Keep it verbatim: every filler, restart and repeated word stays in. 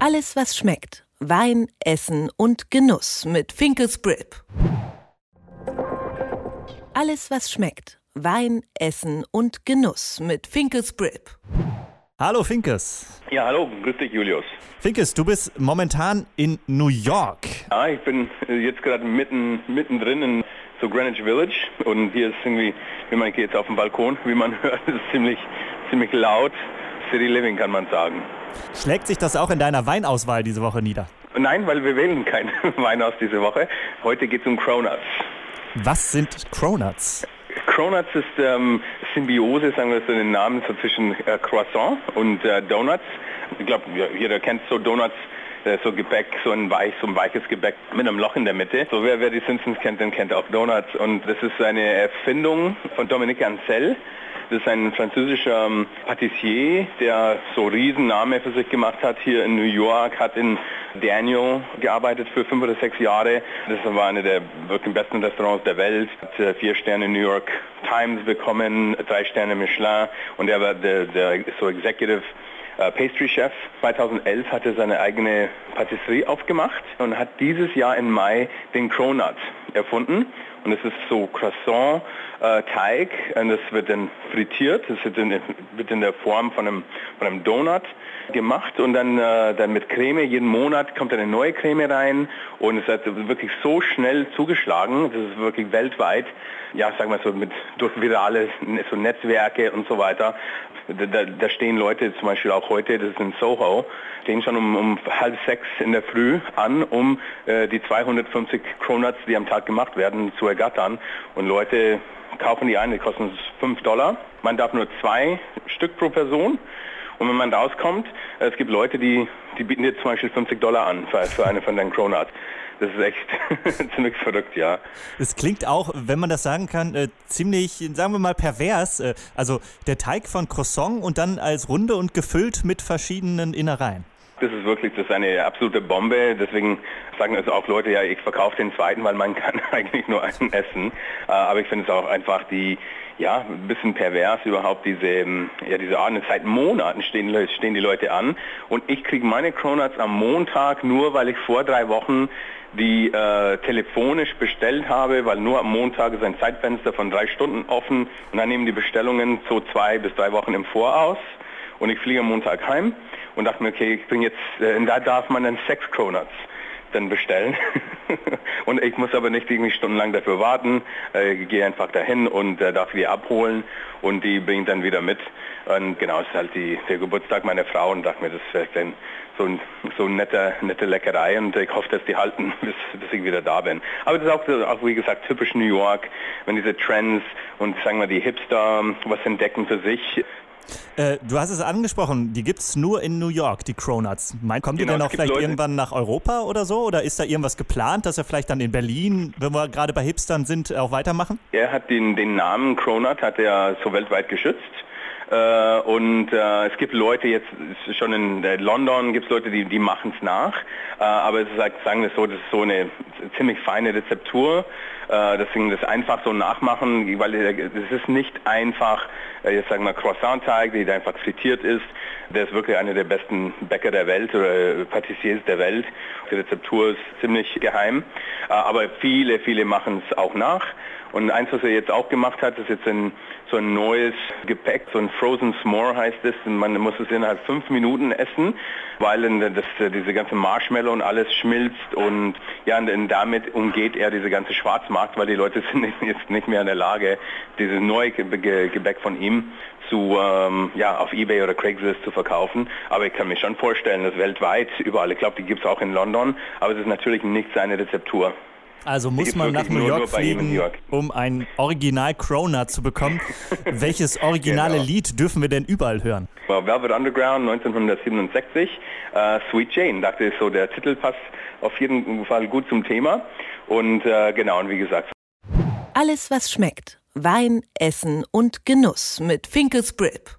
Alles, was schmeckt. Wein, Essen und Genuss mit Finkels Brip. Alles, was schmeckt. Wein, Essen und Genuss mit Finkels Brip. Hallo Finkes. Ja, hallo, grüß dich Julius. Finkes, du bist momentan in New York. Ja, ich bin jetzt gerade mitten mittendrin in so Greenwich Village und hier ist irgendwie, wie man geht jetzt auf dem Balkon, wie man hört, ist es ziemlich, ziemlich laut. City Living kann man sagen. Schlägt sich das auch in deiner Weinauswahl diese Woche nieder? Nein, weil wir wählen keinen Wein aus diese Woche. Heute geht es um Cronuts. Was sind Cronuts? Cronuts ist ähm, Symbiose, sagen wir so den Namen, so zwischen äh, Croissant und äh, Donuts. Ich glaube, jeder kennt so Donuts, äh, so Gebäck, so ein, weich, so ein weiches Gebäck mit einem Loch in der Mitte. So wer, wer die Simpsons kennt, den kennt auch Donuts. Und das ist eine Erfindung von Dominique Ancel. Das ist ein französischer Patissier, der so Riesenname für sich gemacht hat hier in New York, hat in Daniel gearbeitet für fünf oder sechs Jahre. Das war eine der wirklich besten Restaurants der Welt. Hat vier Sterne New York Times bekommen, drei Sterne Michelin und er war der, der so Executive Pastry Chef. zweitausendelf hat er seine eigene Patisserie aufgemacht und hat dieses Jahr im Mai den Cronut erfunden. Und es ist so Croissant-Teig und das wird dann frittiert, das wird in der Form von einem, von einem Donut gemacht und dann, dann mit Creme, jeden Monat kommt eine neue Creme rein und es hat wirklich so schnell zugeschlagen, das ist wirklich weltweit, ja sagen wir so mit durch virale so Netzwerke und so weiter. Da, da stehen Leute zum Beispiel auch heute, das ist in Soho, stehen schon um, um halb sechs in der Früh an, um äh, die zweihundertfünfzig Cronuts, die am Tag gemacht werden, zu ergattern. Und Leute kaufen die ein, die kosten fünf Dollar. Man darf nur zwei Stück pro Person. Und wenn man rauskommt, es gibt Leute, die, die bieten dir zum Beispiel fünfzig Dollar an für, für eine von deinen Cronuts. Das ist echt ziemlich verrückt, ja. Es klingt auch, wenn man das sagen kann, äh, ziemlich, sagen wir mal, pervers. Äh, also der Teig von Croissant und dann als Runde und gefüllt mit verschiedenen Innereien. Das ist wirklich, das ist eine absolute Bombe. Deswegen sagen also auch Leute, ja, ich verkaufe den zweiten, weil man kann eigentlich nur einen essen. Äh, aber ich finde es auch einfach die... Ja, ein bisschen pervers überhaupt diese, ja, diese Art. Seit Monaten stehen, stehen die Leute an und ich kriege meine Cronuts am Montag nur, weil ich vor drei Wochen die äh, telefonisch bestellt habe, weil nur am Montag ist ein Zeitfenster von drei Stunden offen und dann nehmen die Bestellungen so zwei bis drei Wochen im Voraus und ich fliege am Montag heim und dachte mir, okay, ich bin jetzt, äh, da darf man dann sechs Cronuts dann bestellen und ich muss aber nicht irgendwie stundenlang dafür warten, ich gehe einfach dahin und darf die abholen und die bringe ich dann wieder mit und genau, es ist halt die, der Geburtstag meiner Frau und dachte mir, das ist vielleicht ein, so ein so eine nette, nette Leckerei und ich hoffe, dass die halten, bis, bis ich wieder da bin. Aber das ist auch, auch wie gesagt, typisch New York, wenn diese Trends und sagen wir die Hipster was entdecken für sich. Äh, du hast es angesprochen, die gibt es nur in New York, die Cronuts. Meint, kommt genau, ihr denn auch vielleicht Leute irgendwann nach Europa oder so? Oder ist da irgendwas geplant, dass er vielleicht dann in Berlin, wenn wir gerade bei Hipstern sind, auch weitermachen? Er hat den, den Namen Cronut, hat er so weltweit geschützt. Äh, und äh, es gibt Leute jetzt, schon in äh, London gibt es Leute, die, die machen es nach. Äh, aber es ist halt, sagen wir so, das ist so eine ziemlich feine Rezeptur. Äh, deswegen das einfach so nachmachen, weil es ist nicht einfach, äh, jetzt sagen wir Croissant-Teig, der einfach frittiert ist. Der ist wirklich einer der besten Bäcker der Welt oder Patissiers der Welt. Die Rezeptur ist ziemlich geheim, äh, aber viele, viele machen es auch nach. Und eins, was er jetzt auch gemacht hat, ist jetzt ein, so ein neues Gepäck, so ein Frozen S'more heißt es. Und man muss es innerhalb fünf Minuten essen, weil das, diese ganze Marshmallow und alles schmilzt. Und ja, und damit umgeht er diese ganze Schwarzmarkt, weil die Leute sind jetzt nicht mehr in der Lage, dieses neue Gebäck von ihm zu, ähm, ja, auf eBay oder Craigslist zu verkaufen. Aber ich kann mir schon vorstellen, dass weltweit überall, ich glaube, die gibt es auch in London, aber es ist natürlich nicht seine Rezeptur. Also muss man nach New York fliegen, um ein Original-Cronut zu bekommen. Welches originale genau. Lied dürfen wir denn überall hören? Velvet Underground neunzehnhundertsiebenundsechzig, uh, Sweet Jane, dachte ich so, der Titel passt auf jeden Fall gut zum Thema. Und uh, genau, und wie gesagt. Alles, was schmeckt. Wein, Essen und Genuss mit Finkels Brip.